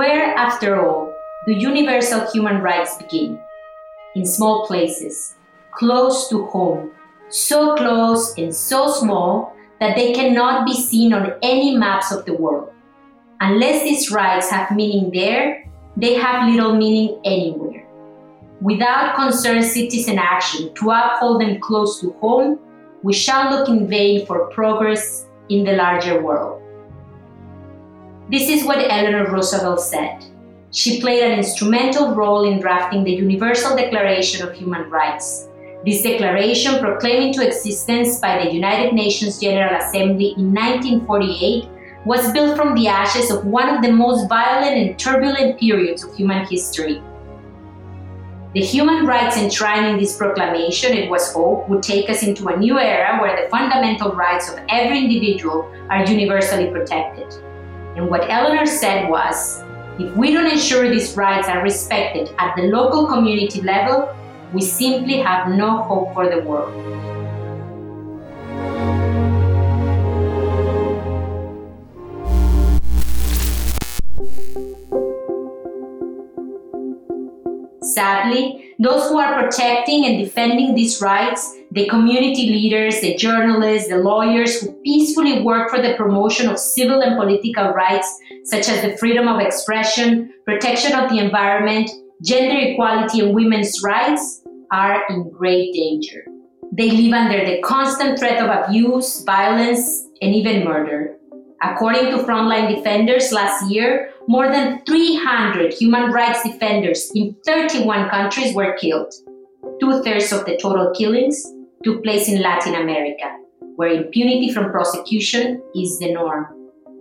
Where, after all, do universal human rights begin? In small places, close to home, so close and so small that they cannot be seen on any maps of the world. Unless these rights have meaning there, they have little meaning anywhere. Without concerned citizen action to uphold them close to home, we shall look in vain for progress in the larger world. This is what Eleanor Roosevelt said. She played an instrumental role in drafting the Universal Declaration of Human Rights. This declaration, proclaimed into existence by the United Nations General Assembly in 1948, was built from the ashes of one of the most violent and turbulent periods of human history. The human rights enshrined in this proclamation, it was hoped, would take us into a new era where the fundamental rights of every individual are universally protected. And what Eleanor said was, if we don't ensure these rights are respected at the local community level, we simply have no hope for the world. Sadly, those who are protecting and defending these rights, the community leaders, the journalists, the lawyers who peacefully work for the promotion of civil and political rights, such as the freedom of expression, protection of the environment, gender equality, and women's rights, are in great danger. They live under the constant threat of abuse, violence, and even murder. According to Frontline Defenders, last year, more than 300 human rights defenders in 31 countries were killed. 2/3 of the total killings took place in Latin America, where impunity from prosecution is the norm.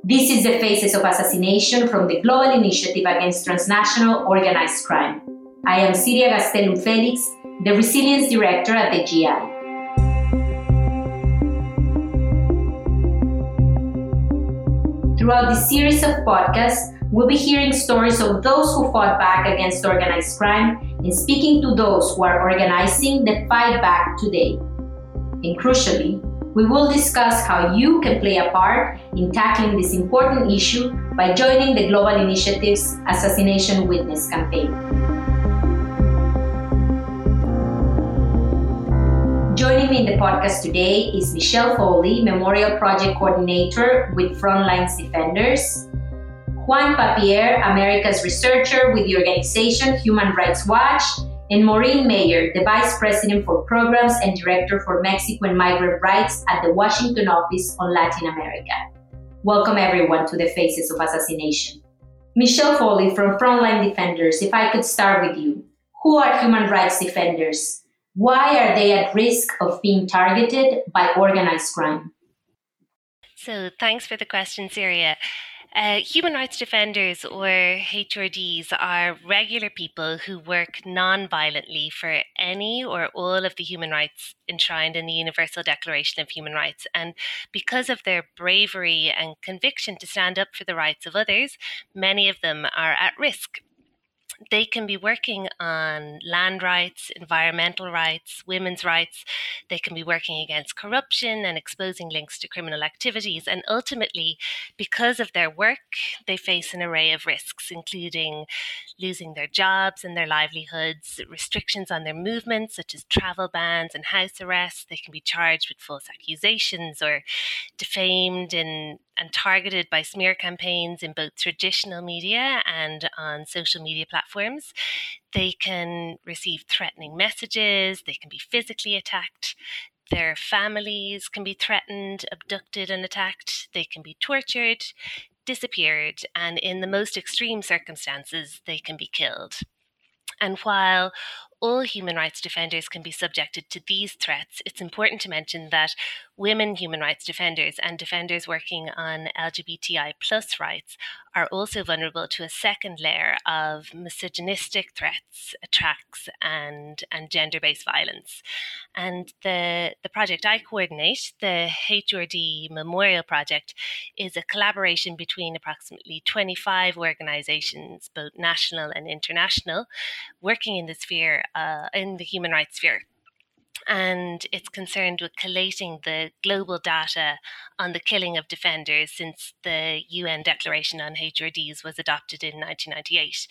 This is the faces of assassination from the Global Initiative Against Transnational Organized Crime. I am Siria Gastelum Felix, the Resilience Director at the GI. Throughout this series of podcasts, we'll be hearing stories of those who fought back against organized crime and speaking to those who are organizing the fight back today. And crucially, we will discuss how you can play a part in tackling this important issue by joining the Global Initiative's Assassination Witness campaign. Joining me in the podcast today is Michelle Foley, Memorial Project Coordinator with Frontline Defenders; Juan Pappier, America's researcher with the organization Human Rights Watch; and Maureen Mayer, the Vice President for Programs and Director for Mexico and Migrant Rights at the Washington Office on Latin America. Welcome everyone to the Faces of Assassination. Michelle Foley from Frontline Defenders, if I could start with you. Who are human rights defenders? Why are they at risk of being targeted by organized crime? So thanks for the question, Siria. Human rights defenders, or HRDs, are regular people who work non-violently for any or all of the human rights enshrined in the Universal Declaration of Human Rights. And because of their bravery and conviction to stand up for the rights of others, many of them are at risk. They can be working on land rights, environmental rights, women's rights. They can be working against corruption and exposing links to criminal activities. And ultimately, because of their work, they face an array of risks, including losing their jobs and their livelihoods, restrictions on their movements, such as travel bans and house arrests. They can be charged with false accusations or defamed and targeted by smear campaigns in both traditional media and on social media platforms. They can receive threatening messages. They can be physically attacked. Their families can be threatened, abducted, and attacked. They can be tortured, disappeared, and in the most extreme circumstances, they can be killed. And while all human rights defenders can be subjected to these threats, it's important to mention that women human rights defenders and defenders working on LGBTI plus rights are also vulnerable to a second layer of misogynistic threats, attacks, and gender-based violence. And the project I coordinate, the HRD Memorial Project, is a collaboration between approximately 25 organizations, both national and international, working in the human rights sphere. and it's concerned with collating the global data on the killing of defenders since the UN Declaration on HRDs was adopted in 1998.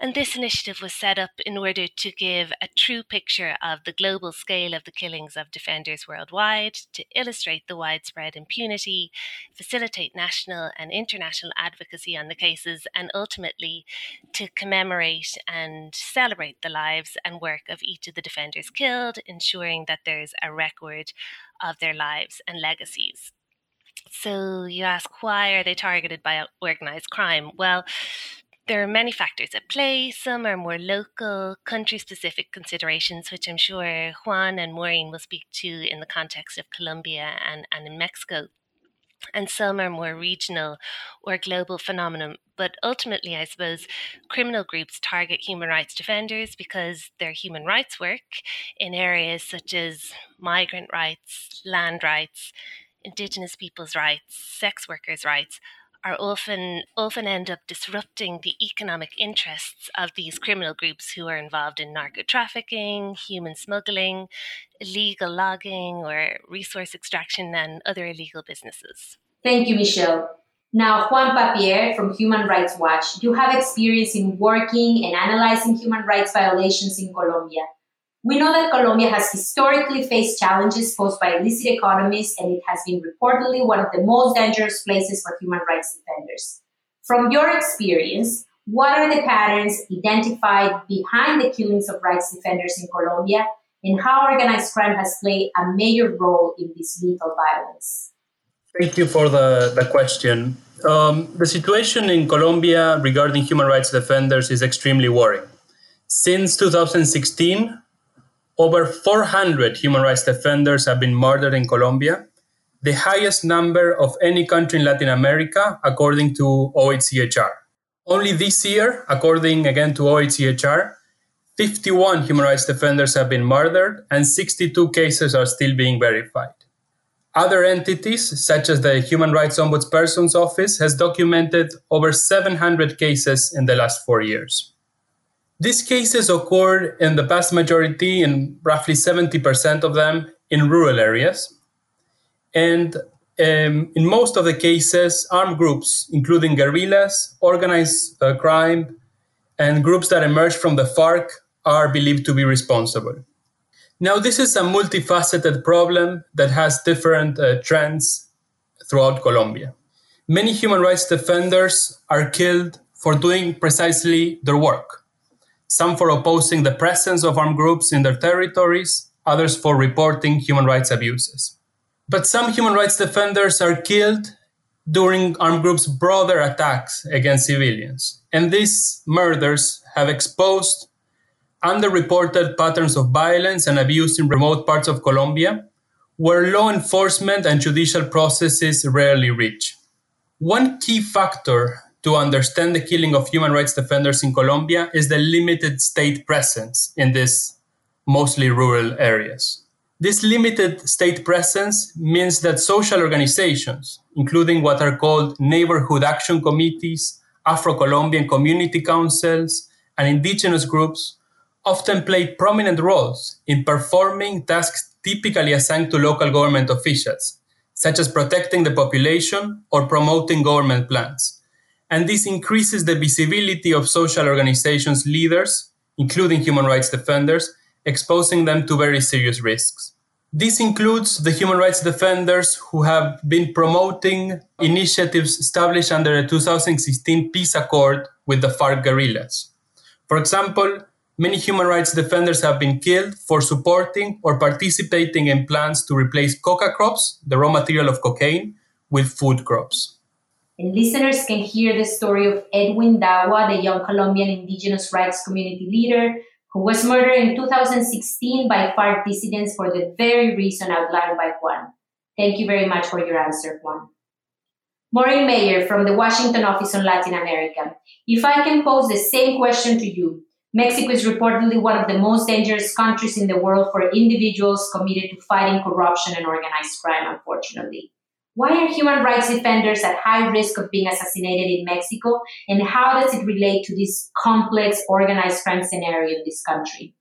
And this initiative was set up in order to give a true picture of the global scale of the killings of defenders worldwide, to illustrate the widespread impunity, facilitate national and international advocacy on the cases, and ultimately to commemorate and celebrate the lives and work of each of the defenders killed, ensuring that there's a record of their lives and legacies. So you ask, why are they targeted by organized crime? Well, there are many factors at play. Some are more local, country-specific considerations, which I'm sure Juan and Maureen will speak to in the context of Colombia and in Mexico. And some are more regional or global phenomenon. But ultimately, I suppose, criminal groups target human rights defenders because their human rights work in areas such as migrant rights, land rights, indigenous people's rights, sex workers' rights, are often end up disrupting the economic interests of these criminal groups who are involved in narco trafficking, human smuggling, illegal logging or resource extraction and other illegal businesses. Thank you, Michelle. Now, Juan Pappier from Human Rights Watch, you have experience in working and analyzing human rights violations in Colombia. We know that Colombia has historically faced challenges posed by illicit economies, and it has been reportedly one of the most dangerous places for human rights defenders. From your experience, what are the patterns identified behind the killings of rights defenders in Colombia, and how organized crime has played a major role in this lethal violence? Thank you for the question. The situation in Colombia regarding human rights defenders is extremely worrying. Since 2016, over 400 human rights defenders have been murdered in Colombia, the highest number of any country in Latin America, according to OHCHR. Only this year, according again to OHCHR, 51 human rights defenders have been murdered and 62 cases are still being verified. Other entities, such as the Human Rights Ombudsperson's Office, has documented over 700 cases in the last 4 years. These cases occurred in the vast majority, in roughly 70% of them, in rural areas. And in most of the cases, armed groups, including guerrillas, organized crime, and groups that emerged from the FARC are believed to be responsible. Now, this is a multifaceted problem that has different trends throughout Colombia. Many human rights defenders are killed for doing precisely their work. Some for opposing the presence of armed groups in their territories, others for reporting human rights abuses. But some human rights defenders are killed during armed groups' broader attacks against civilians. And these murders have exposed underreported patterns of violence and abuse in remote parts of Colombia, where law enforcement and judicial processes rarely reach. One key factor to understand the killing of human rights defenders in Colombia is the limited state presence in these mostly rural areas. This limited state presence means that social organizations, including what are called neighborhood action committees, Afro-Colombian community councils, and indigenous groups, often play prominent roles in performing tasks typically assigned to local government officials, such as protecting the population or promoting government plans. And this increases the visibility of social organizations' leaders, including human rights defenders, exposing them to very serious risks. This includes the human rights defenders who have been promoting initiatives established under the 2016 peace accord with the FARC guerrillas. For example, many human rights defenders have been killed for supporting or participating in plans to replace coca crops, the raw material of cocaine, with food crops. And listeners can hear the story of Edwin Dawa, the young Colombian indigenous rights community leader, who was murdered in 2016 by FARC dissidents for the very reason outlined by Juan. Thank you very much for your answer, Juan. Maureen Mayer from the Washington Office on Latin America. If I can pose the same question to you, Mexico is reportedly one of the most dangerous countries in the world for individuals committed to fighting corruption and organized crime, unfortunately. Why are human rights defenders at high risk of being assassinated in Mexico, and how does it relate to this complex organized crime scenario in this country?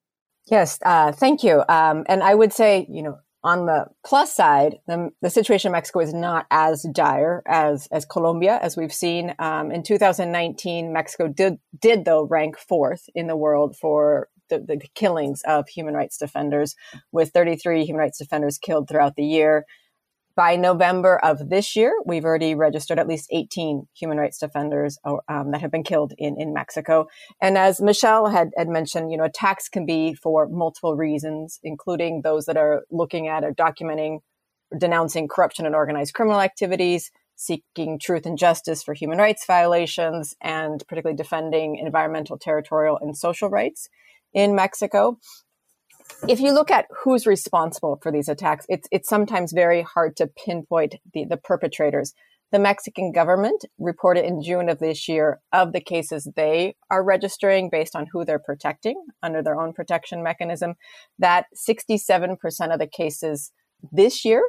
Yes, thank you. And I would say, you know, on the plus side, the situation in Mexico is not as dire as Colombia, as we've seen. In 2019, Mexico did though rank fourth in the world for the killings of human rights defenders, with 33 human rights defenders killed throughout the year. By November of this year, we've already registered at least 18 human rights defenders that have been killed in Mexico. And as Michelle had mentioned, you know, attacks can be for multiple reasons, including those that are looking at or documenting or denouncing corruption and organized criminal activities, seeking truth and justice for human rights violations, and particularly defending environmental, territorial, and social rights in Mexico. If you look at who's responsible for these attacks, it's sometimes very hard to pinpoint the perpetrators. The Mexican government reported in June of this year of the cases they are registering based on who they're protecting under their own protection mechanism, that 67% of the cases this year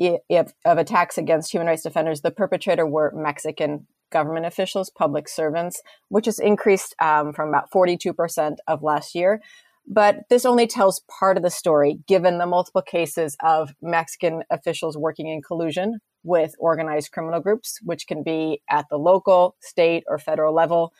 of attacks against human rights defenders, the perpetrator were Mexican government officials, public servants, which has increased from about 42% of last year. But this only tells part of the story, given the multiple cases of Mexican officials working in collusion with organized criminal groups, which can be at the local, state, or federal level.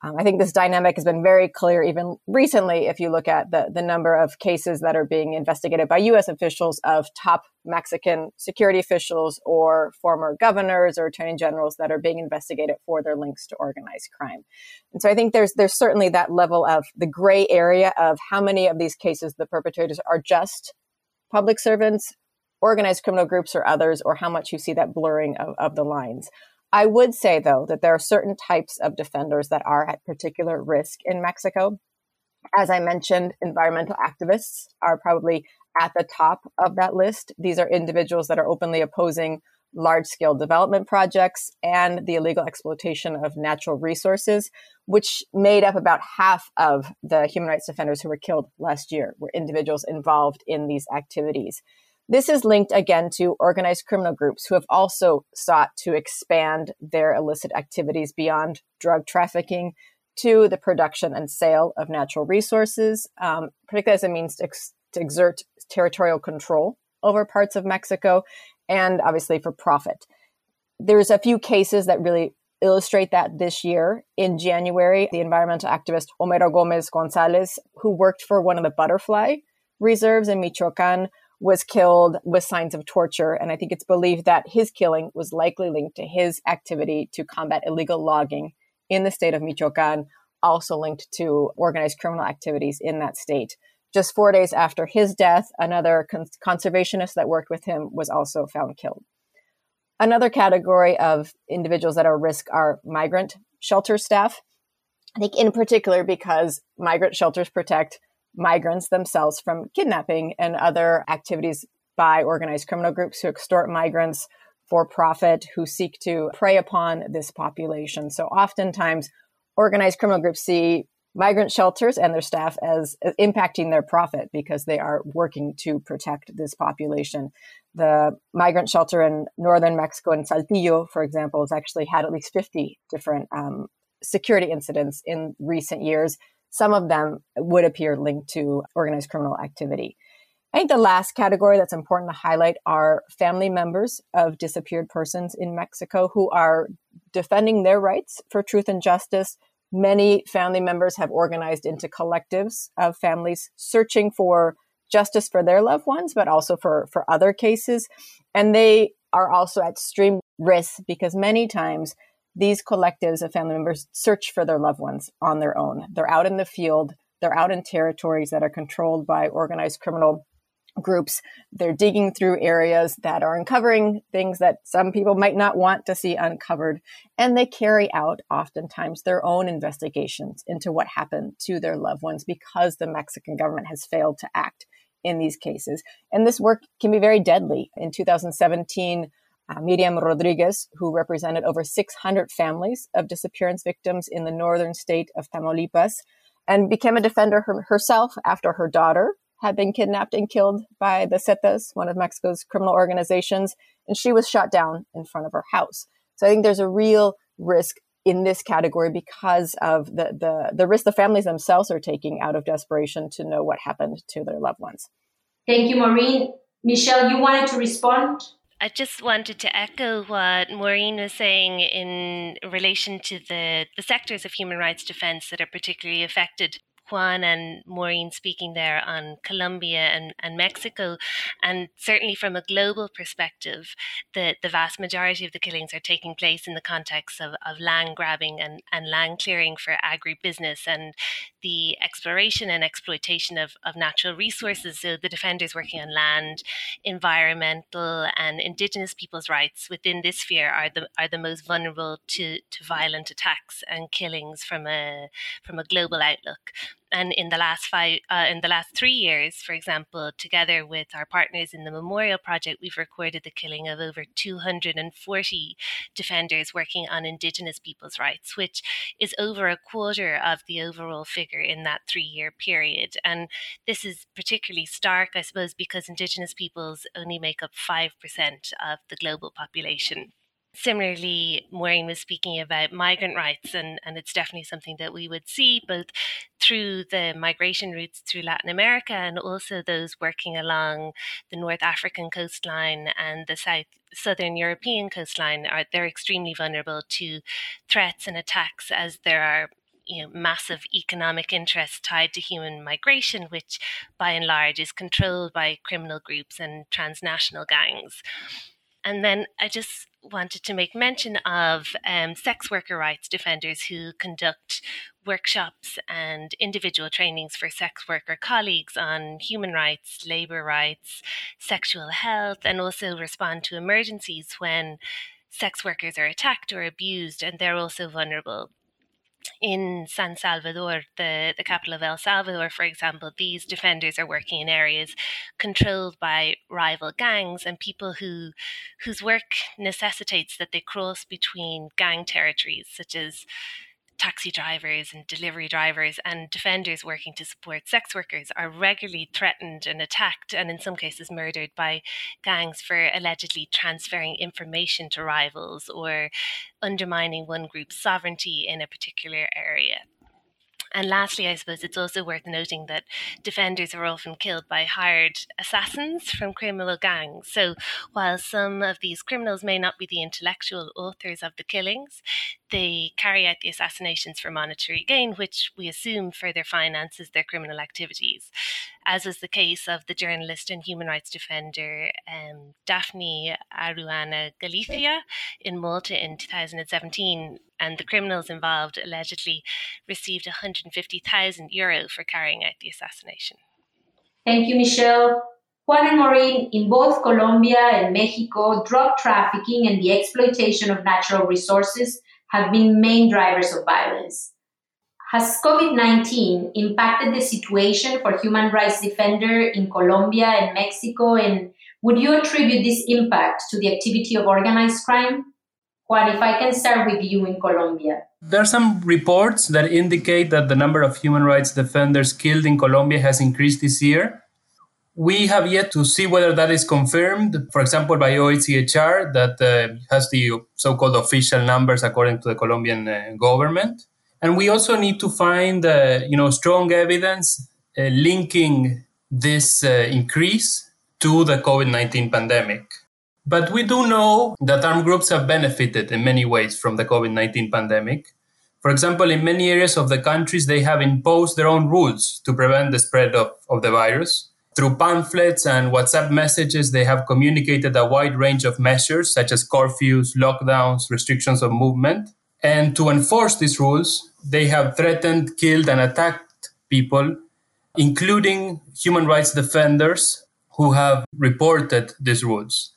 I think this dynamic has been very clear even recently if you look at the number of cases that are being investigated by U.S. officials of top Mexican security officials or former governors or attorney generals that are being investigated for their links to organized crime. And so I think there's certainly that level of the gray area of how many of these cases the perpetrators are just public servants, organized criminal groups or others, or how much you see that blurring of the lines. I would say, though, that there are certain types of defenders that are at particular risk in Mexico. As I mentioned, environmental activists are probably at the top of that list. These are individuals that are openly opposing large-scale development projects and the illegal exploitation of natural resources, which made up about half of the human rights defenders who were killed last year, were individuals involved in these activities. This is linked again to organized criminal groups who have also sought to expand their illicit activities beyond drug trafficking to the production and sale of natural resources, particularly as a means to exert territorial control over parts of Mexico, and obviously for profit. There's a few cases that really illustrate that this year. In January, the environmental activist Homero Gomez Gonzalez, who worked for one of the butterfly reserves in Michoacán, was killed with signs of torture. And I think it's believed that his killing was likely linked to his activity to combat illegal logging in the state of Michoacán, also linked to organized criminal activities in that state. Just 4 days after his death, another conservationist that worked with him was also found killed. Another category of individuals that are at risk are migrant shelter staff. I think in particular because migrant shelters protect migrants themselves from kidnapping and other activities by organized criminal groups who extort migrants for profit, who seek to prey upon this population. So oftentimes, organized criminal groups see migrant shelters and their staff as impacting their profit because they are working to protect this population. The migrant shelter in northern Mexico in Saltillo, for example, has actually had at least 50 different security incidents in recent years. Some of them would appear linked to organized criminal activity. I think the last category that's important to highlight are family members of disappeared persons in Mexico who are defending their rights for truth and justice. Many family members have organized into collectives of families searching for justice for their loved ones, but also for other cases. And they are also at extreme risk because many times these collectives of family members search for their loved ones on their own. They're out in the field. They're out in territories that are controlled by organized criminal groups. They're digging through areas that are uncovering things that some people might not want to see uncovered. And they carry out oftentimes their own investigations into what happened to their loved ones because the Mexican government has failed to act in these cases. And this work can be very deadly. In 2017, Miriam Rodriguez, who represented over 600 families of disappearance victims in the northern state of Tamaulipas, and became a defender herself after her daughter had been kidnapped and killed by the Zetas, one of Mexico's criminal organizations, and she was shot down in front of her house. So I think there's a real risk in this category because of the risk the families themselves are taking out of desperation to know what happened to their loved ones. Thank you, Maureen. Michelle, you wanted to respond? I just wanted to echo what Maureen was saying in relation to the sectors of human rights defense that are particularly affected. Juan and Maureen speaking there on Colombia and Mexico, and certainly from a global perspective, the vast majority of the killings are taking place in the context of land grabbing and land clearing for agribusiness and the exploration and exploitation of natural resources. So the defenders working on land, environmental and indigenous people's rights within this sphere are the most vulnerable to violent attacks and killings from a global outlook. And in the last three years, for example, together with our partners in the Memorial Project, we've recorded the killing of over 240 defenders working on Indigenous people's rights, which is over a quarter of the overall figure in that three-year period. And this is particularly stark, I suppose, because Indigenous peoples only make up 5% of the global population. Similarly, Maureen was speaking about migrant rights, and it's definitely something that we would see both through the migration routes through Latin America and also those working along the North African coastline and the Southern European coastline. They're extremely vulnerable to threats and attacks, as there are massive economic interests tied to human migration, which by and large is controlled by criminal groups and transnational gangs. And then I just wanted to make mention of sex worker rights defenders who conduct workshops and individual trainings for sex worker colleagues on human rights, labor rights, sexual health, and also respond to emergencies when sex workers are attacked or abused, and they're also vulnerable. In San Salvador, the capital of El Salvador, for example, these defenders are working in areas controlled by rival gangs and people whose work necessitates that they cross between gang territories, such as taxi drivers and delivery drivers, and defenders working to support sex workers are regularly threatened and attacked, and in some cases murdered by gangs for allegedly transferring information to rivals or undermining one group's sovereignty in a particular area. And lastly, I suppose it's also worth noting that defenders are often killed by hired assassins from criminal gangs. So while some of these criminals may not be the intellectual authors of the killings, they carry out the assassinations for monetary gain, which we assume further finances their criminal activities, as was the case of the journalist and human rights defender Daphne Aruana Galizia in Malta in 2017. And the criminals involved allegedly received €150,000 for carrying out the assassination. Thank you, Michelle. Juan and Maureen, in both Colombia and Mexico, drug trafficking and the exploitation of natural resources have been main drivers of violence. Has COVID-19 impacted the situation for human rights defenders in Colombia and Mexico? And would you attribute this impact to the activity of organized crime? Juan, if I can start with you in Colombia. There are some reports that indicate that the number of human rights defenders killed in Colombia has increased this year. We have yet to see whether that is confirmed, for example, by OHCHR, that has the so-called official numbers according to the Colombian government. And we also need to find strong evidence linking this increase to the COVID-19 pandemic. But we do know that armed groups have benefited in many ways from the COVID-19 pandemic. For example, in many areas of the countries, they have imposed their own rules to prevent the spread of the virus. Through pamphlets and WhatsApp messages, they have communicated a wide range of measures, such as curfews, lockdowns, restrictions of movement. And to enforce these rules, they have threatened, killed, and attacked people, including human rights defenders who have reported these rules.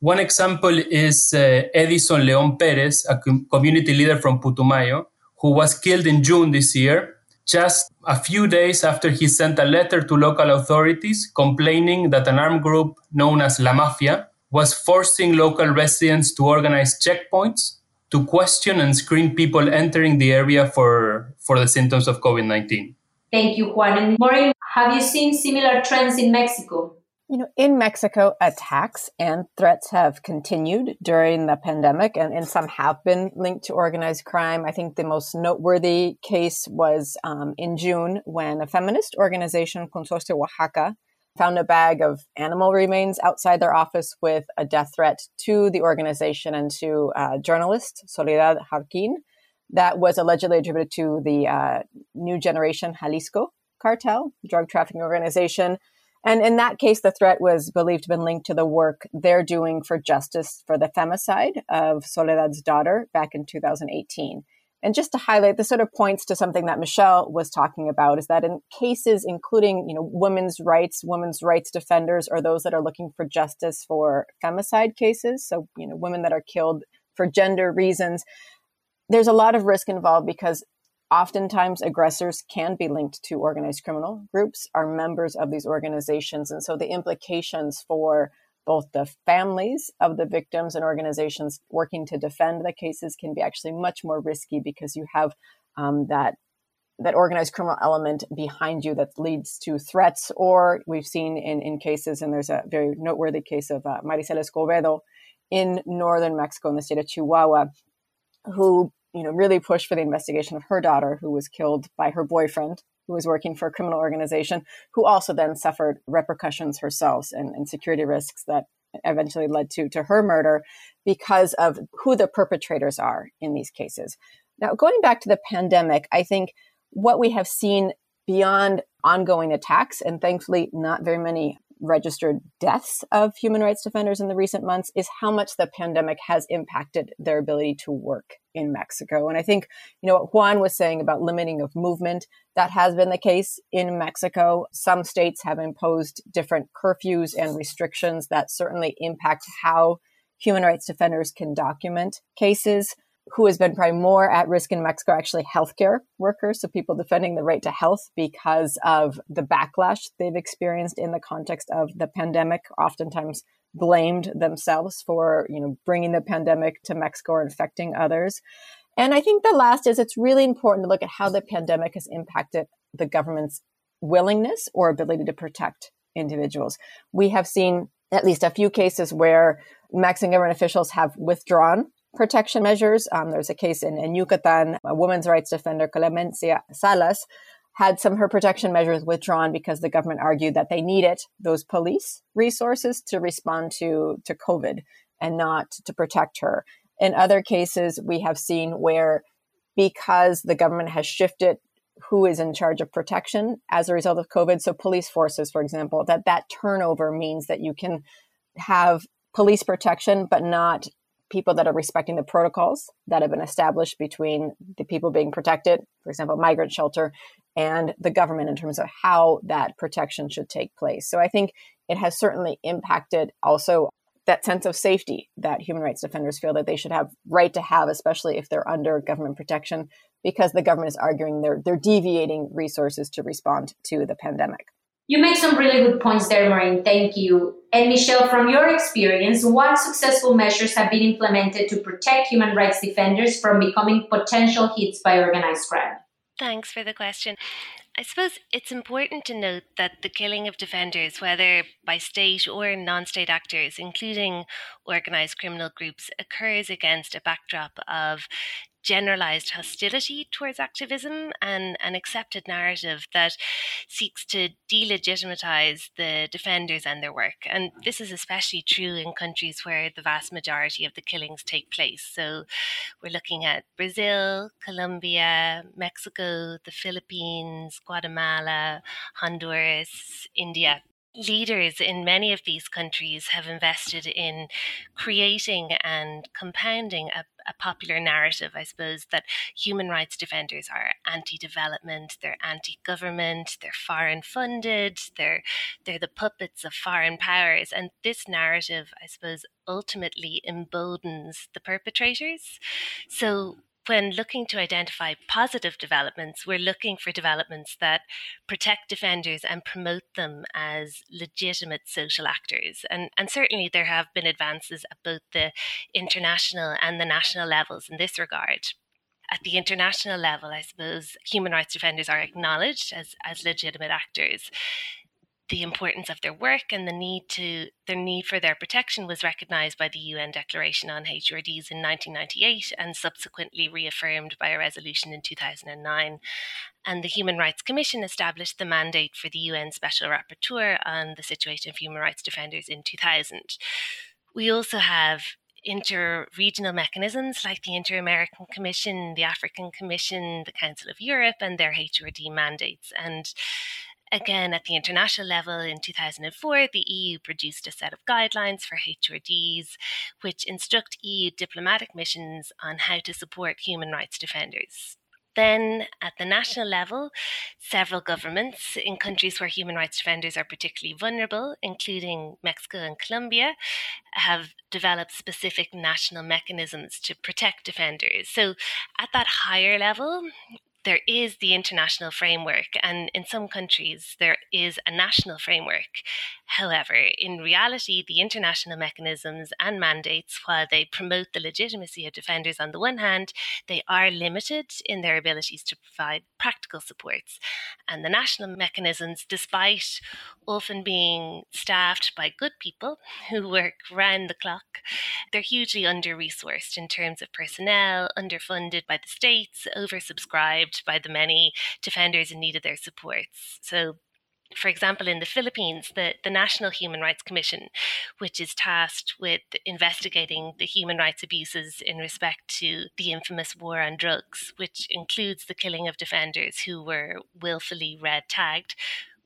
One example is Edison Leon Perez, a community leader from Putumayo, who was killed in June this year, just a few days after he sent a letter to local authorities complaining that an armed group known as La Mafia was forcing local residents to organize checkpoints to question and screen people entering the area for the symptoms of COVID-19. Thank you, Juan. And Maureen, have you seen similar trends in Mexico? You know, in Mexico, attacks and threats have continued during the pandemic, and some have been linked to organized crime. I think the most noteworthy case was in June when a feminist organization, Consorcio Oaxaca, found a bag of animal remains outside their office with a death threat to the organization and to journalist Soledad Jarquin that was allegedly attributed to the New Generation Jalisco cartel, drug trafficking organization. And in that case, the threat was believed to have been linked to the work they're doing for justice for the femicide of Soledad's daughter back in 2018. And just to highlight, this sort of points to something that Michelle was talking about, is that in cases including, you know, women's rights defenders, or those that are looking for justice for femicide cases, so, you know, women that are killed for gender reasons, there's a lot of risk involved because oftentimes, aggressors can be linked to organized criminal groups, are members of these organizations. And so the implications for both the families of the victims and organizations working to defend the cases can be actually much more risky, because you have that organized criminal element behind you that leads to threats. Or we've seen in cases, and there's a very noteworthy case of Marisela Escobedo in northern Mexico in the state of Chihuahua, who really pushed for the investigation of her daughter, who was killed by her boyfriend, who was working for a criminal organization, who also then suffered repercussions herself and security risks that eventually led to her murder because of who the perpetrators are in these cases. Now, going back to the pandemic, I think what we have seen beyond ongoing attacks, and thankfully not very many registered deaths of human rights defenders in the recent months, is how much the pandemic has impacted their ability to work in Mexico. And I think, what Juan was saying about limiting of movement, that has been the case in Mexico. Some states have imposed different curfews and restrictions that certainly impact how human rights defenders can document cases. Who has been probably more at risk in Mexico, actually healthcare workers, so people defending the right to health, because of the backlash they've experienced in the context of the pandemic, oftentimes blamed themselves for, bringing the pandemic to Mexico or infecting others. And I think the last is, it's really important to look at how the pandemic has impacted the government's willingness or ability to protect individuals. We have seen at least a few cases where Mexican government officials have withdrawn protection measures. There's a case in Yucatan, a women's rights defender, Clemencia Salas, had some of her protection measures withdrawn because the government argued that they needed those police resources to respond to COVID and not to protect her. In other cases, we have seen where, because the government has shifted who is in charge of protection as a result of COVID, so police forces, for example, that turnover means that you can have police protection, but not people that are respecting the protocols that have been established between the people being protected, for example, migrant shelter, and the government in terms of how that protection should take place. So I think it has certainly impacted also that sense of safety that human rights defenders feel that they should have right to have, especially if they're under government protection, because the government is arguing they're deviating resources to respond to the pandemic. You make some really good points there, Maureen. Thank you. And Michelle, from your experience, what successful measures have been implemented to protect human rights defenders from becoming potential hits by organized crime? Thanks for the question. I suppose it's important to note that the killing of defenders, whether by state or non-state actors, including organized criminal groups, occurs against a backdrop of generalized hostility towards activism and an accepted narrative that seeks to delegitimize the defenders and their work. And this is especially true in countries where the vast majority of the killings take place. So we're looking at Brazil, Colombia, Mexico, the Philippines, Guatemala, Honduras, India. Leaders in many of these countries have invested in creating and compounding a popular narrative, I suppose, that human rights defenders are anti-development, they're anti-government, they're foreign funded, they're the puppets of foreign powers. And this narrative, I suppose, ultimately emboldens the perpetrators. So when looking to identify positive developments, we're looking for developments that protect defenders and promote them as legitimate social actors. And certainly there have been advances at both the international and the national levels in this regard. At the international level, I suppose, human rights defenders are acknowledged as legitimate actors. the importance of their work and the need for their protection was recognized by the UN Declaration on HRDs in 1998 and subsequently reaffirmed by a resolution in 2009. And the Human Rights Commission established the mandate for the UN Special Rapporteur on the situation of human rights defenders in 2000. We also have inter-regional mechanisms like the Inter-American Commission, the African Commission, the Council of Europe, and their HRD mandates. And again, at the international level in 2004, the EU produced a set of guidelines for HRDs, which instruct EU diplomatic missions on how to support human rights defenders. Then at the national level, several governments in countries where human rights defenders are particularly vulnerable, including Mexico and Colombia, have developed specific national mechanisms to protect defenders. So at that higher level, there is the international framework, and in some countries there is a national framework. However, in reality, the international mechanisms and mandates, while they promote the legitimacy of defenders on the one hand, they are limited in their abilities to provide practical supports. And the national mechanisms, despite often being staffed by good people who work round the clock, they're hugely under-resourced in terms of personnel, underfunded by the states, oversubscribed by the many defenders in need of their supports. So, for example, in the Philippines, the National Human Rights Commission, which is tasked with investigating the human rights abuses in respect to the infamous war on drugs, which includes the killing of defenders who were willfully red-tagged,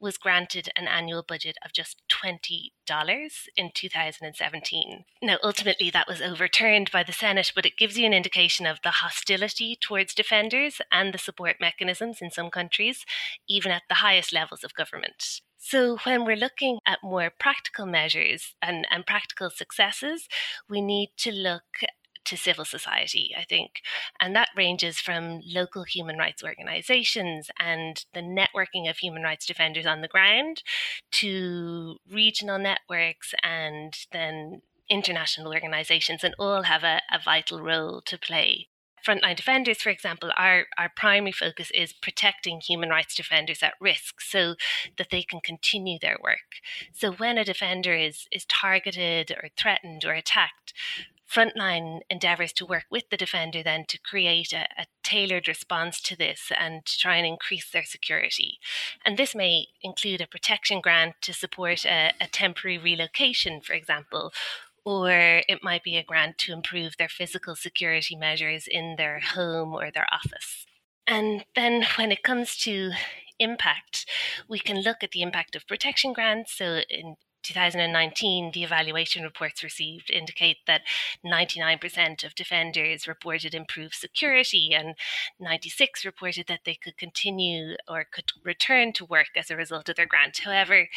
was granted an annual budget of just $20 in 2017. Now, ultimately, that was overturned by the Senate, but it gives you an indication of the hostility towards defenders and the support mechanisms in some countries, even at the highest levels of government. So when we're looking at more practical measures and practical successes, we need to look to civil society, I think. And that ranges from local human rights organizations and the networking of human rights defenders on the ground to regional networks and then international organizations, and all have a vital role to play. Frontline Defenders, for example, our primary focus is protecting human rights defenders at risk so that they can continue their work. So when a defender is targeted or threatened or attacked, Frontline endeavours to work with the defender then to create a tailored response to this and to try and increase their security. And this may include a protection grant to support a temporary relocation, for example, or it might be a grant to improve their physical security measures in their home or their office. And then when it comes to impact, we can look at the impact of protection grants. So in 2019, the evaluation reports received indicate that 99% of defenders reported improved security and 96% reported that they could continue or could return to work as a result of their grant. However, I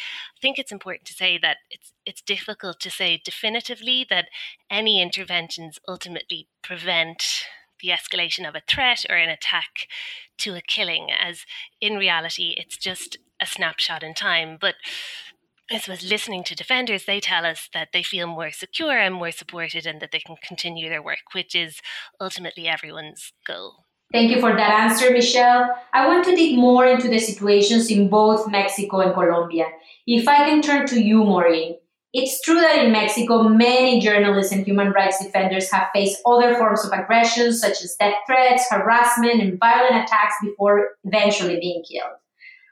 think it's important to say that it's difficult to say definitively that any interventions ultimately prevent the escalation of a threat or an attack to a killing, as in reality, it's just a snapshot in time. But I suppose listening to defenders, they tell us that they feel more secure and more supported and that they can continue their work, which is ultimately everyone's goal. Thank you for that answer, Michelle. I want to dig more into the situations in both Mexico and Colombia. If I can turn to you, Maureen. It's true that in Mexico, many journalists and human rights defenders have faced other forms of aggression, such as death threats, harassment, and violent attacks before eventually being killed.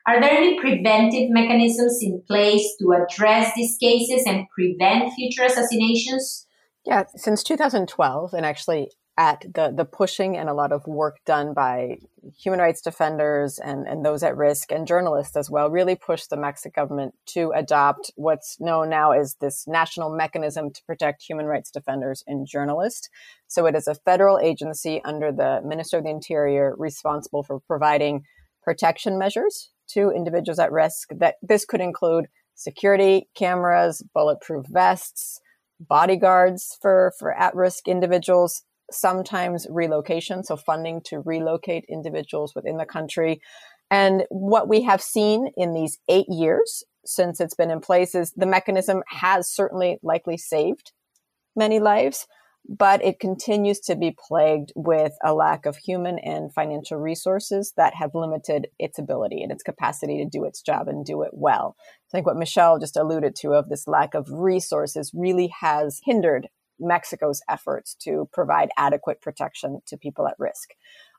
Are there any preventive mechanisms in place to address these cases and prevent future assassinations? Yeah, since 2012, and actually at the pushing and a lot of work done by human rights defenders and those at risk and journalists as well, really pushed the Mexican government to adopt what's known now as this national mechanism to protect human rights defenders and journalists. So it is a federal agency under the Minister of the Interior responsible for providing protection measures to individuals at risk. That this could include security cameras, bulletproof vests, bodyguards for at-risk individuals, sometimes relocation, so funding to relocate individuals within the country. And what we have seen in these 8 years since it's been in place is the mechanism has certainly likely saved many lives, but it continues to be plagued with a lack of human and financial resources that have limited its ability and its capacity to do its job and do it well. I think what Michelle just alluded to of this lack of resources really has hindered Mexico's efforts to provide adequate protection to people at risk.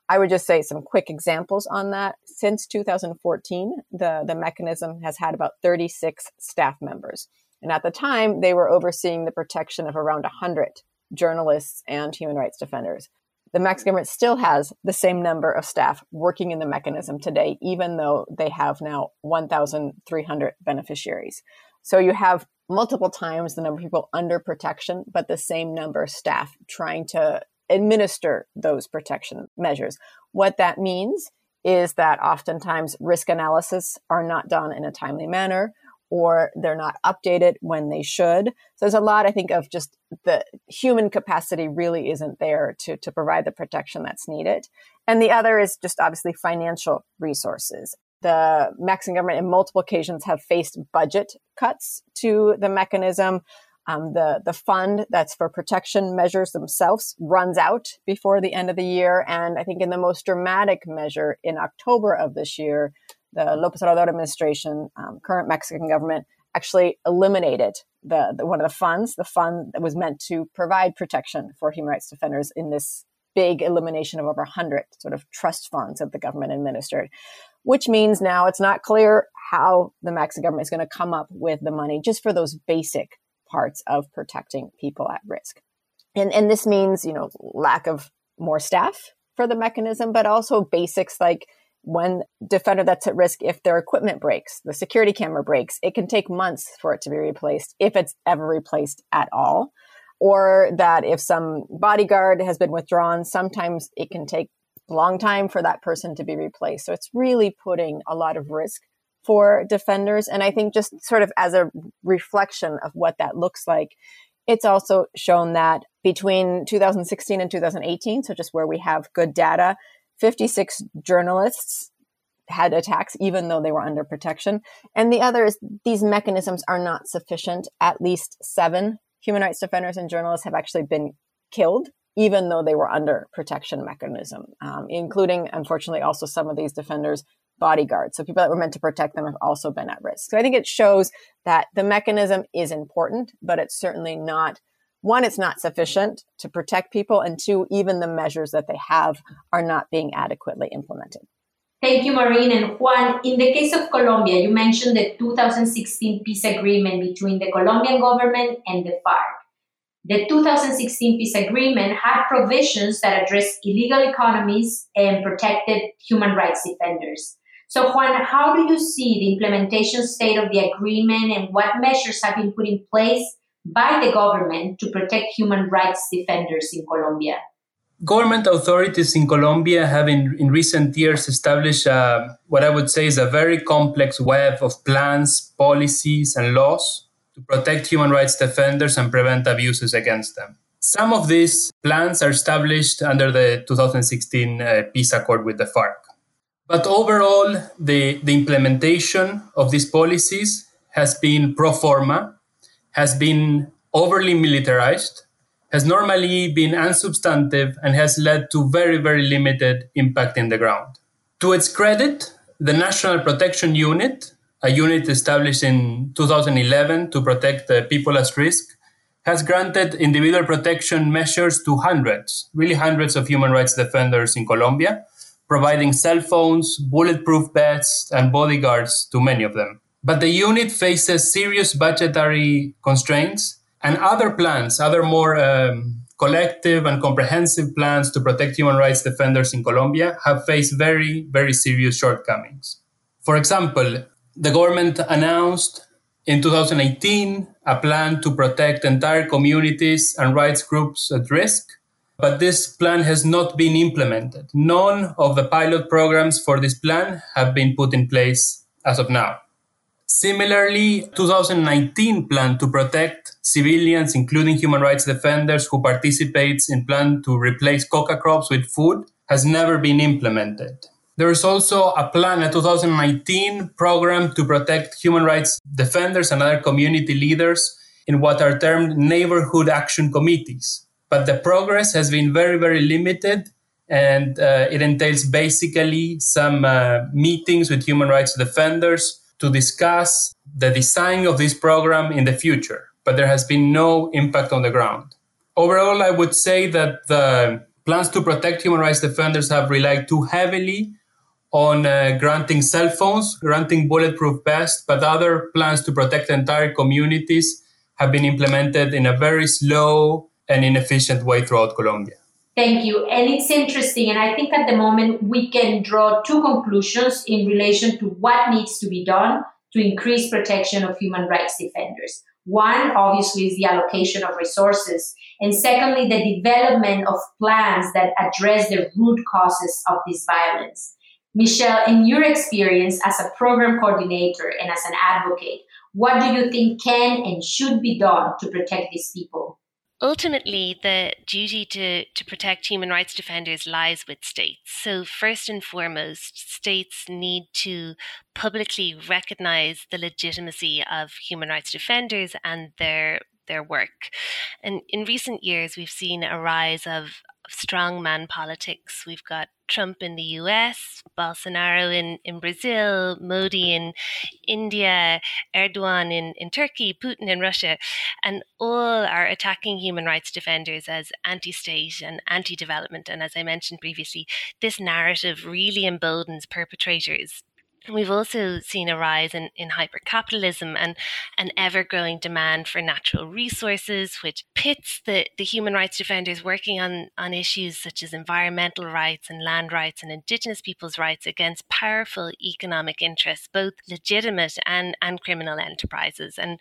I would just say some quick examples on that. Since 2014, the mechanism has had about 36 staff members. And at the time, they were overseeing the protection of around 100 journalists and human rights defenders. The Mexican government still has the same number of staff working in the mechanism today, even though they have now 1,300 beneficiaries. So you have multiple times the number of people under protection, but the same number of staff trying to administer those protection measures. What that means is that oftentimes risk analysis are not done in a timely manner, or they're not updated when they should. So there's a lot, I think, of just the human capacity really isn't there to provide the protection that's needed. And the other is just obviously financial resources. The Mexican government in multiple occasions have faced budget cuts to the mechanism. The fund that's for protection measures themselves runs out before the end of the year. And I think in the most dramatic measure in October of this year, the López Obrador administration, current Mexican government, actually eliminated one of the funds, the fund that was meant to provide protection for human rights defenders in this big elimination of over 100 sort of trust funds that the government administered, which means now it's not clear how the Mexican government is going to come up with the money just for those basic parts of protecting people at risk. And this means, you know, lack of more staff for the mechanism, but also basics like when defender that's at risk, if their equipment breaks, the security camera breaks, it can take months for it to be replaced, if it's ever replaced at all. Or that if some bodyguard has been withdrawn, sometimes it can take a long time for that person to be replaced. So it's really putting a lot of risk for defenders. And I think just sort of as a reflection of what that looks like, it's also shown that between 2016 and 2018, so just where we have good data, 56 journalists had attacks, even though they were under protection. And the other is these mechanisms are not sufficient. At least 7 human rights defenders and journalists have actually been killed, even though they were under protection mechanism, including, unfortunately, also some of these defenders' bodyguards. So people that were meant to protect them have also been at risk. So I think it shows that the mechanism is important, but it's certainly not, one, it's not sufficient to protect people, and two, even the measures that they have are not being adequately implemented. Thank you, Maureen and Juan. In the case of Colombia, you mentioned the 2016 peace agreement between the Colombian government and the FARC. The 2016 peace agreement had provisions that addressed illegal economies and protected human rights defenders. So, Juan, how do you see the implementation state of the agreement and what measures have been put in place by the government to protect human rights defenders in Colombia? Government authorities in Colombia have in recent years established what I would say is a very complex web of plans, policies, and laws to protect human rights defenders and prevent abuses against them. Some of these plans are established under the 2016 peace accord with the FARC. But overall, the implementation of these policies has been pro forma, has been overly militarized, has normally been unsubstantive, and has led to very, very limited impact in the ground. To its credit, the National Protection Unit, a unit established in 2011 to protect people at risk, has granted individual protection measures to hundreds of human rights defenders in Colombia, providing cell phones, bulletproof vests, and bodyguards to many of them. But the unit faces serious budgetary constraints, and other plans, other more collective and comprehensive plans to protect human rights defenders in Colombia have faced very, very serious shortcomings. For example, the government announced in 2018 a plan to protect entire communities and rights groups at risk, but this plan has not been implemented. None of the pilot programs for this plan have been put in place as of now. Similarly, 2019 plan to protect civilians, including human rights defenders, who participates in plan to replace coca crops with food, has never been implemented. There is also a plan, a 2019 program to protect human rights defenders and other community leaders in what are termed neighborhood action committees. but the progress has been very, very limited. And it entails basically some meetings with human rights defenders to discuss the design of this program in the future. But there has been no impact on the ground. Overall, I would say that the plans to protect human rights defenders have relied too heavily on granting cell phones, granting bulletproof vests, but other plans to protect entire communities have been implemented in a very slow and inefficient way throughout Colombia. Thank you. And it's interesting. And I think at the moment we can draw two conclusions in relation to what needs to be done to increase protection of human rights defenders. One, obviously, is the allocation of resources. And secondly, the development of plans that address the root causes of this violence. Michelle, in your experience as a program coordinator and as an advocate, what do you think can and should be done to protect these people? Ultimately, the duty to protect human rights defenders lies with states. So first and foremost, states need to publicly recognize the legitimacy of human rights defenders and their work. And in recent years, we've seen a rise of strongman politics. We've got Trump in the US, Bolsonaro in Brazil, Modi in India, Erdogan in Turkey, Putin in Russia, and all are attacking human rights defenders as anti-state and anti-development. And as I mentioned previously, this narrative really emboldens perpetrators. We've also seen a rise in hypercapitalism and an ever-growing demand for natural resources, which pits the human rights defenders working on issues such as environmental rights and land rights and indigenous people's rights against powerful economic interests, both legitimate and criminal enterprises. And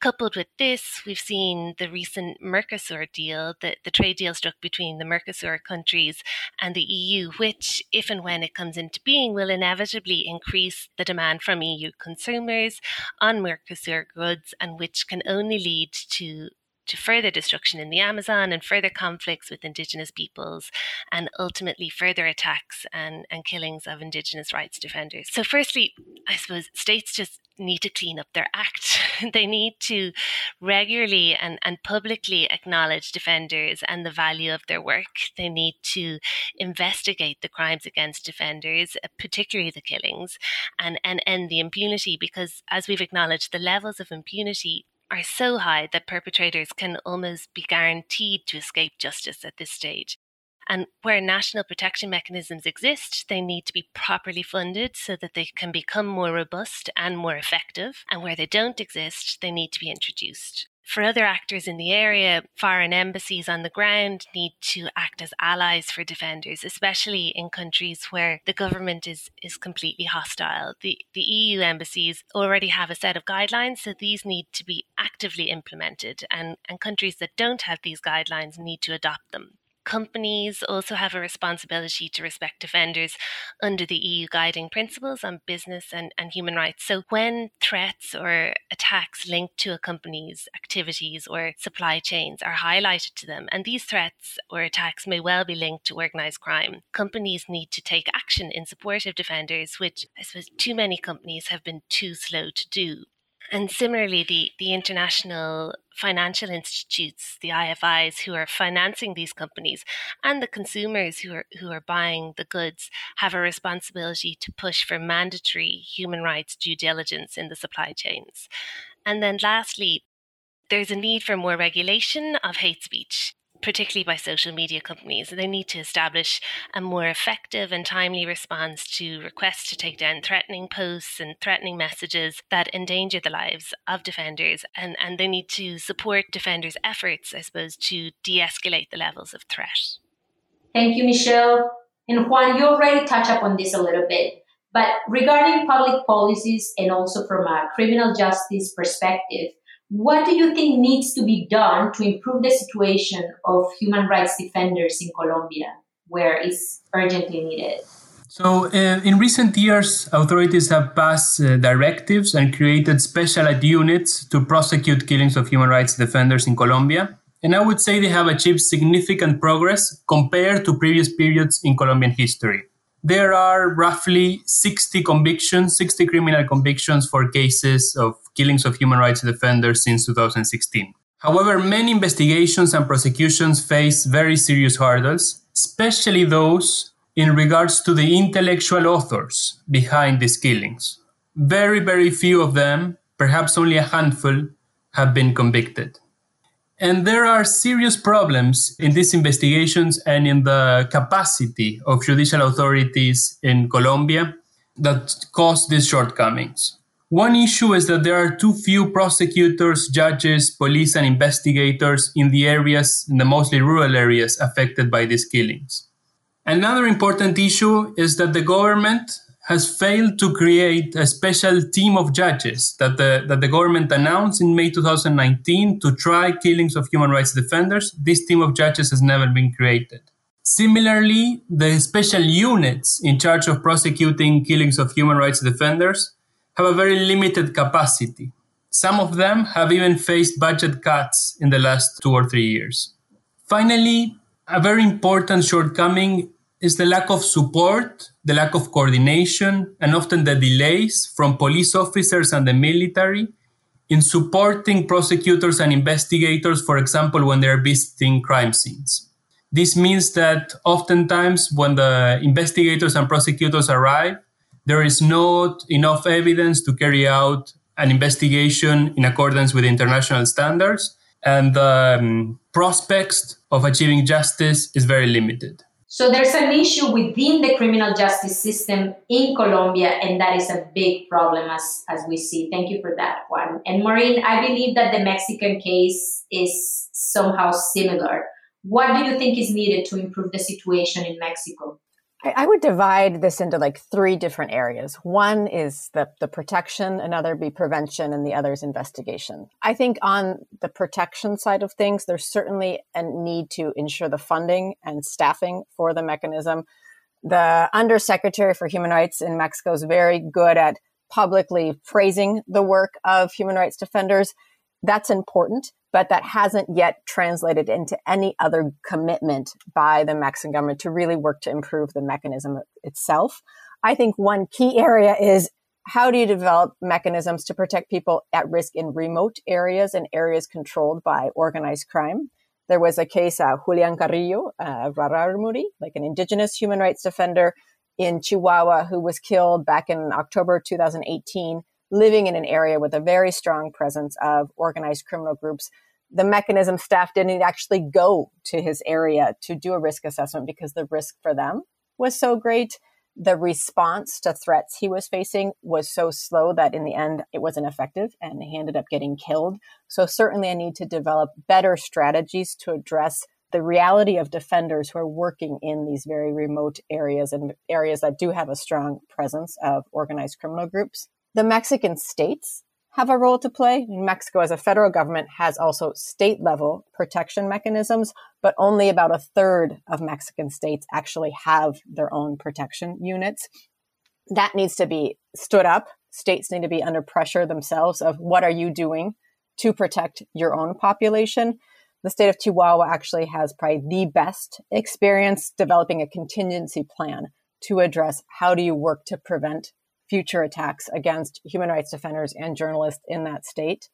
coupled with this, we've seen the recent Mercosur deal, the trade deal struck between the Mercosur countries and the EU, which, if and when it comes into being, will inevitably increase the demand from EU consumers on Mercosur goods, and which can only lead to further destruction in the Amazon and further conflicts with indigenous peoples and ultimately further attacks and killings of indigenous rights defenders. So firstly, I suppose states just need to clean up their act. They need to regularly and publicly acknowledge defenders and the value of their work. They need to investigate the crimes against defenders, particularly the killings, and end the impunity, because as we've acknowledged, the levels of impunity are so high that perpetrators can almost be guaranteed to escape justice at this stage. And where national protection mechanisms exist, they need to be properly funded so that they can become more robust and more effective. And where they don't exist, they need to be introduced. For other actors in the area, foreign embassies on the ground need to act as allies for defenders, especially in countries where the government is completely hostile. The EU embassies already have a set of guidelines, so these need to be actively implemented, and countries that don't have these guidelines need to adopt them. Companies also have a responsibility to respect defenders under the EU guiding principles on business and human rights. So when threats or attacks linked to a company's activities or supply chains are highlighted to them, and these threats or attacks may well be linked to organized crime, companies need to take action in support of defenders, which I suppose too many companies have been too slow to do. And similarly, the international financial institutes, the IFIs, who are financing these companies, and the consumers who are buying the goods, have a responsibility to push for mandatory human rights due diligence in the supply chains. And then lastly, there's a need for more regulation of hate speech, particularly by social media companies. They need to establish a more effective and timely response to requests to take down threatening posts and threatening messages that endanger the lives of defenders. And they need to support defenders' efforts, I suppose, to de-escalate the levels of threat. Thank you, Michelle. And Juan, you already touched upon this a little bit, but regarding public policies and also from a criminal justice perspective, what do you think needs to be done to improve the situation of human rights defenders in Colombia, where it's urgently needed? So in recent years, authorities have passed directives and created specialized units to prosecute killings of human rights defenders in Colombia. And I would say they have achieved significant progress compared to previous periods in Colombian history. There are roughly 60 criminal convictions for cases of killings of human rights defenders since 2016. However, many investigations and prosecutions face very serious hurdles, especially those in regards to the intellectual authors behind these killings. Very, very few of them, perhaps only a handful, have been convicted. And there are serious problems in these investigations and in the capacity of judicial authorities in Colombia that cause these shortcomings. One issue is that there are too few prosecutors, judges, police, and investigators in the mostly rural areas affected by these killings. Another important issue is that the government has failed to create a special team of judges that the government announced in May 2019 to try killings of human rights defenders. This team of judges has never been created. Similarly, the special units in charge of prosecuting killings of human rights defenders have a very limited capacity. Some of them have even faced budget cuts in the last 2 or 3 years. Finally, a very important shortcoming is the lack of support, the lack of coordination, and often the delays from police officers and the military in supporting prosecutors and investigators, for example, when they're visiting crime scenes. This means that oftentimes when the investigators and prosecutors arrive, there is not enough evidence to carry out an investigation in accordance with international standards, and the prospects of achieving justice is very limited. So there's an issue within the criminal justice system in Colombia, and that is a big problem as we see. Thank you for that one. And Maureen, I believe that the Mexican case is somehow similar. What do you think is needed to improve the situation in Mexico? I would divide this into like 3 different areas. One is the protection, another be prevention, and the other is investigation. I think on the protection side of things, there's certainly a need to ensure the funding and staffing for the mechanism. The Undersecretary for Human Rights in Mexico is very good at publicly praising the work of human rights defenders. That's important, but that hasn't yet translated into any other commitment by the Mexican government to really work to improve the mechanism itself. I think one key area is how do you develop mechanisms to protect people at risk in remote areas and areas controlled by organized crime? There was a case, Julian Carrillo Raramuri, like an indigenous human rights defender in Chihuahua who was killed back in October 2018, living in an area with a very strong presence of organized criminal groups. The mechanism staff didn't actually go to his area to do a risk assessment because the risk for them was so great. The response to threats he was facing was so slow that in the end, it wasn't effective and he ended up getting killed. So certainly I need to develop better strategies to address the reality of defenders who are working in these very remote areas and areas that do have a strong presence of organized criminal groups. The Mexican states have a role to play. Mexico as a federal government has also state-level protection mechanisms, but only about 1/3 of Mexican states actually have their own protection units. That needs to be stood up. States need to be under pressure themselves of what are you doing to protect your own population. The state of Chihuahua actually has probably the best experience developing a contingency plan to address how do you work to prevent future attacks against human rights defenders and journalists in that state.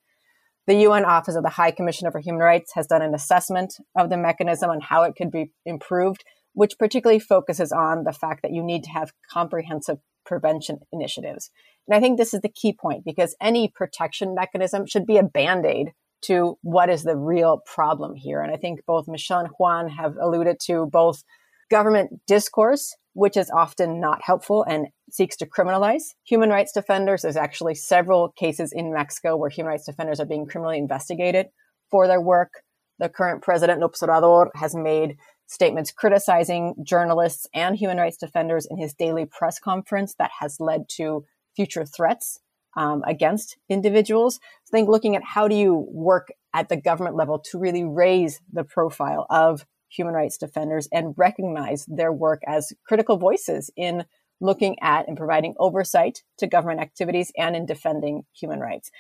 The UN Office of the High Commissioner for Human Rights has done an assessment of the mechanism on how it could be improved, which particularly focuses on the fact that you need to have comprehensive prevention initiatives. And I think this is the key point because any protection mechanism should be a band-aid to what is the real problem here. And I think both Michelle and Juan have alluded to both government discourse, which is often not helpful and seeks to criminalize human rights defenders. There's actually several cases in Mexico where human rights defenders are being criminally investigated for their work. The current president, López Obrador, has made statements criticizing journalists and human rights defenders in his daily press conference that has led to future threats against individuals. So I think looking at how do you work at the government level to really raise the profile of human rights defenders and recognize their work as critical voices in looking at and providing oversight to government activities and in defending human rights.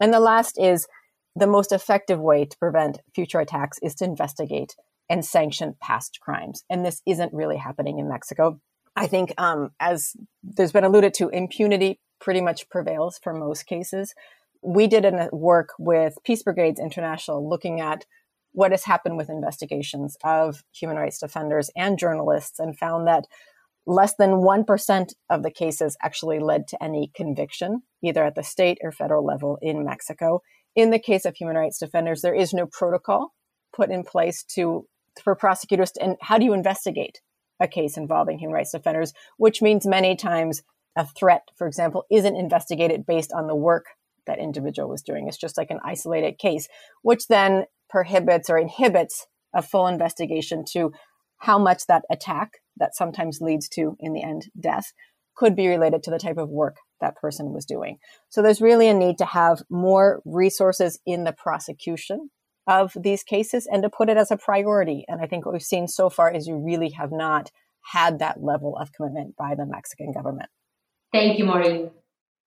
And the last is the most effective way to prevent future attacks is to investigate and sanction past crimes. And this isn't really happening in Mexico. I think as there's been alluded to, impunity pretty much prevails for most cases. we did a work with Peace Brigades International looking at what has happened with investigations of human rights defenders and journalists, and found that less than 1% of the cases actually led to any conviction, either at the state or federal level in Mexico. In the case of human rights defenders, there is no protocol put in place for prosecutors. And how do you investigate a case involving human rights defenders, which means many times a threat, for example, isn't investigated based on the work that individual was doing. It's just like an isolated case, which then prohibits or inhibits a full investigation to how much that attack that sometimes leads to, in the end, death, could be related to the type of work that person was doing. So there's really a need to have more resources in the prosecution of these cases and to put it as a priority. And I think what we've seen so far is you really have not had that level of commitment by the Mexican government. Thank you, Maureen.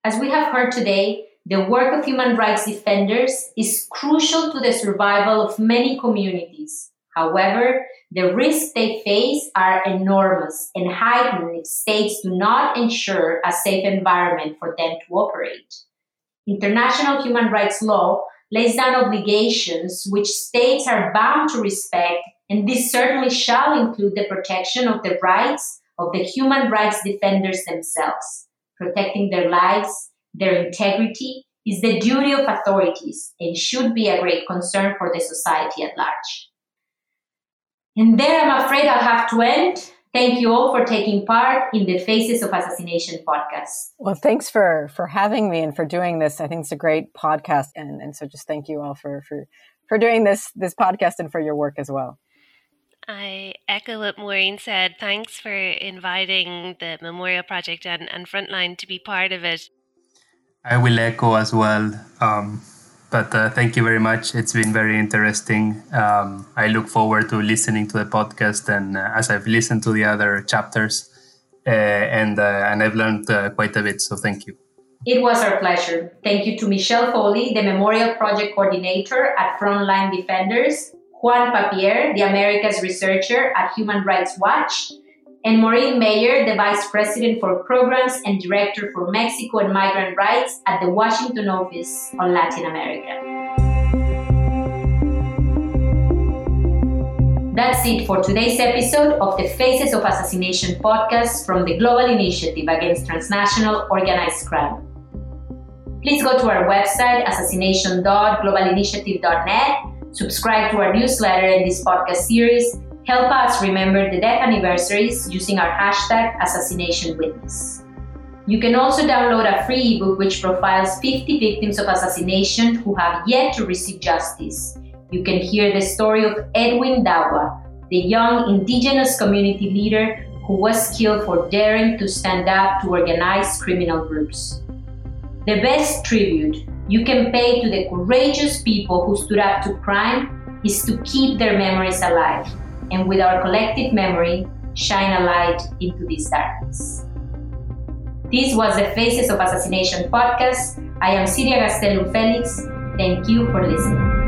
As we have heard today, the work of human rights defenders is crucial to the survival of many communities. However, the risks they face are enormous and heightened if states do not ensure a safe environment for them to operate. International human rights law lays down obligations which states are bound to respect, and this certainly shall include the protection of the rights of the human rights defenders themselves. Protecting their lives, their integrity, is the duty of authorities and should be a great concern for the society at large. And there, I'm afraid I'll have to end. Thank you all for taking part in the Faces of Assassination podcast. Well, thanks for having me and for doing this. I think it's a great podcast. And so just thank you all for doing this podcast and for your work as well. I echo what Maureen said. Thanks for inviting the Memorial Project and Frontline to be part of it. I will echo as well. But thank you very much. It's been very interesting. I look forward to listening to the podcast, and as I've listened to the other chapters, and I've learned quite a bit. So thank you. It was our pleasure. Thank you to Michelle Foley, the Memorial Project Coordinator at Frontline Defenders, Juan Pappier, the Americas Researcher at Human Rights Watch, and Maureen Mayer, the Vice President for Programs and Director for Mexico and Migrant Rights at the Washington Office on Latin America. That's it for today's episode of the Faces of Assassination podcast from the Global Initiative Against Transnational Organized Crime. Please go to our website, assassination.globalinitiative.net, subscribe to our newsletter and this podcast series. Help us remember the death anniversaries using our hashtag #AssassinationWitness. You can also download a free ebook which profiles 50 victims of assassination who have yet to receive justice. You can hear the story of Edwin Dawa, the young indigenous community leader who was killed for daring to stand up to organized criminal groups. The best tribute you can pay to the courageous people who stood up to crime is to keep their memories alive, and with our collective memory, shine a light into this darkness. This was the Faces of Assassination podcast. I am Siria Gastelum Felix. Thank you for listening.